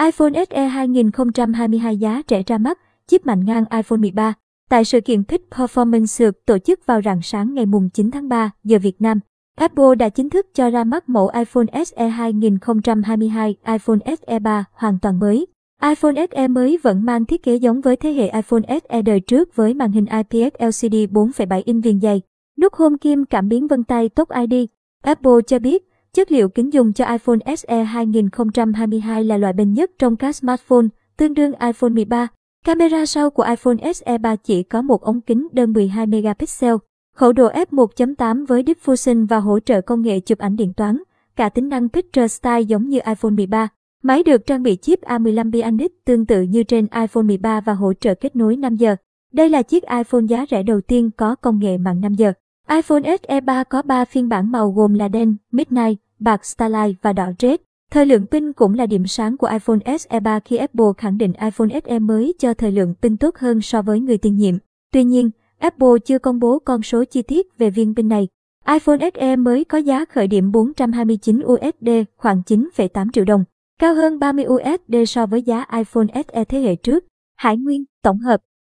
iPhone SE 2022 giá rẻ ra mắt, chip mạnh ngang iPhone 13. Tại sự kiện Tech Performance được tổ chức vào rạng sáng ngày 9 tháng 3 giờ Việt Nam, Apple đã chính thức cho ra mắt mẫu iPhone SE 2022, iPhone SE 3 hoàn toàn mới. iPhone SE mới vẫn mang thiết kế giống với thế hệ iPhone SE đời trước với màn hình IPS LCD 4,7 inch viền dày, nút Home kim cảm biến vân tay Touch ID. Apple cho biết, chất liệu kính dùng cho iPhone SE 2022 là loại bền nhất trong các smartphone, tương đương iPhone 13. Camera sau của iPhone SE 3 chỉ có một ống kính đơn 12 megapixel, khẩu độ f/1.8 với Deep Fusion và hỗ trợ công nghệ chụp ảnh điện toán, cả tính năng Picture Style giống như iPhone 13. Máy được trang bị chip A15 Bionic tương tự như trên iPhone 13 và hỗ trợ kết nối 5 giờ. Đây là chiếc iPhone giá rẻ đầu tiên có công nghệ mạng 5 giờ. iPhone SE 3 có 3 phiên bản màu gồm là đen, Midnight, bạc Starlight và đỏ Red. Thời lượng pin cũng là điểm sáng của iPhone SE 3 khi Apple khẳng định iPhone SE mới cho thời lượng pin tốt hơn so với người tiền nhiệm. Tuy nhiên, Apple chưa công bố con số chi tiết về viên pin này. iPhone SE mới có giá khởi điểm 429 USD, khoảng 9,8 triệu đồng, cao hơn 30 USD so với giá iPhone SE thế hệ trước. Hải Nguyên tổng hợp.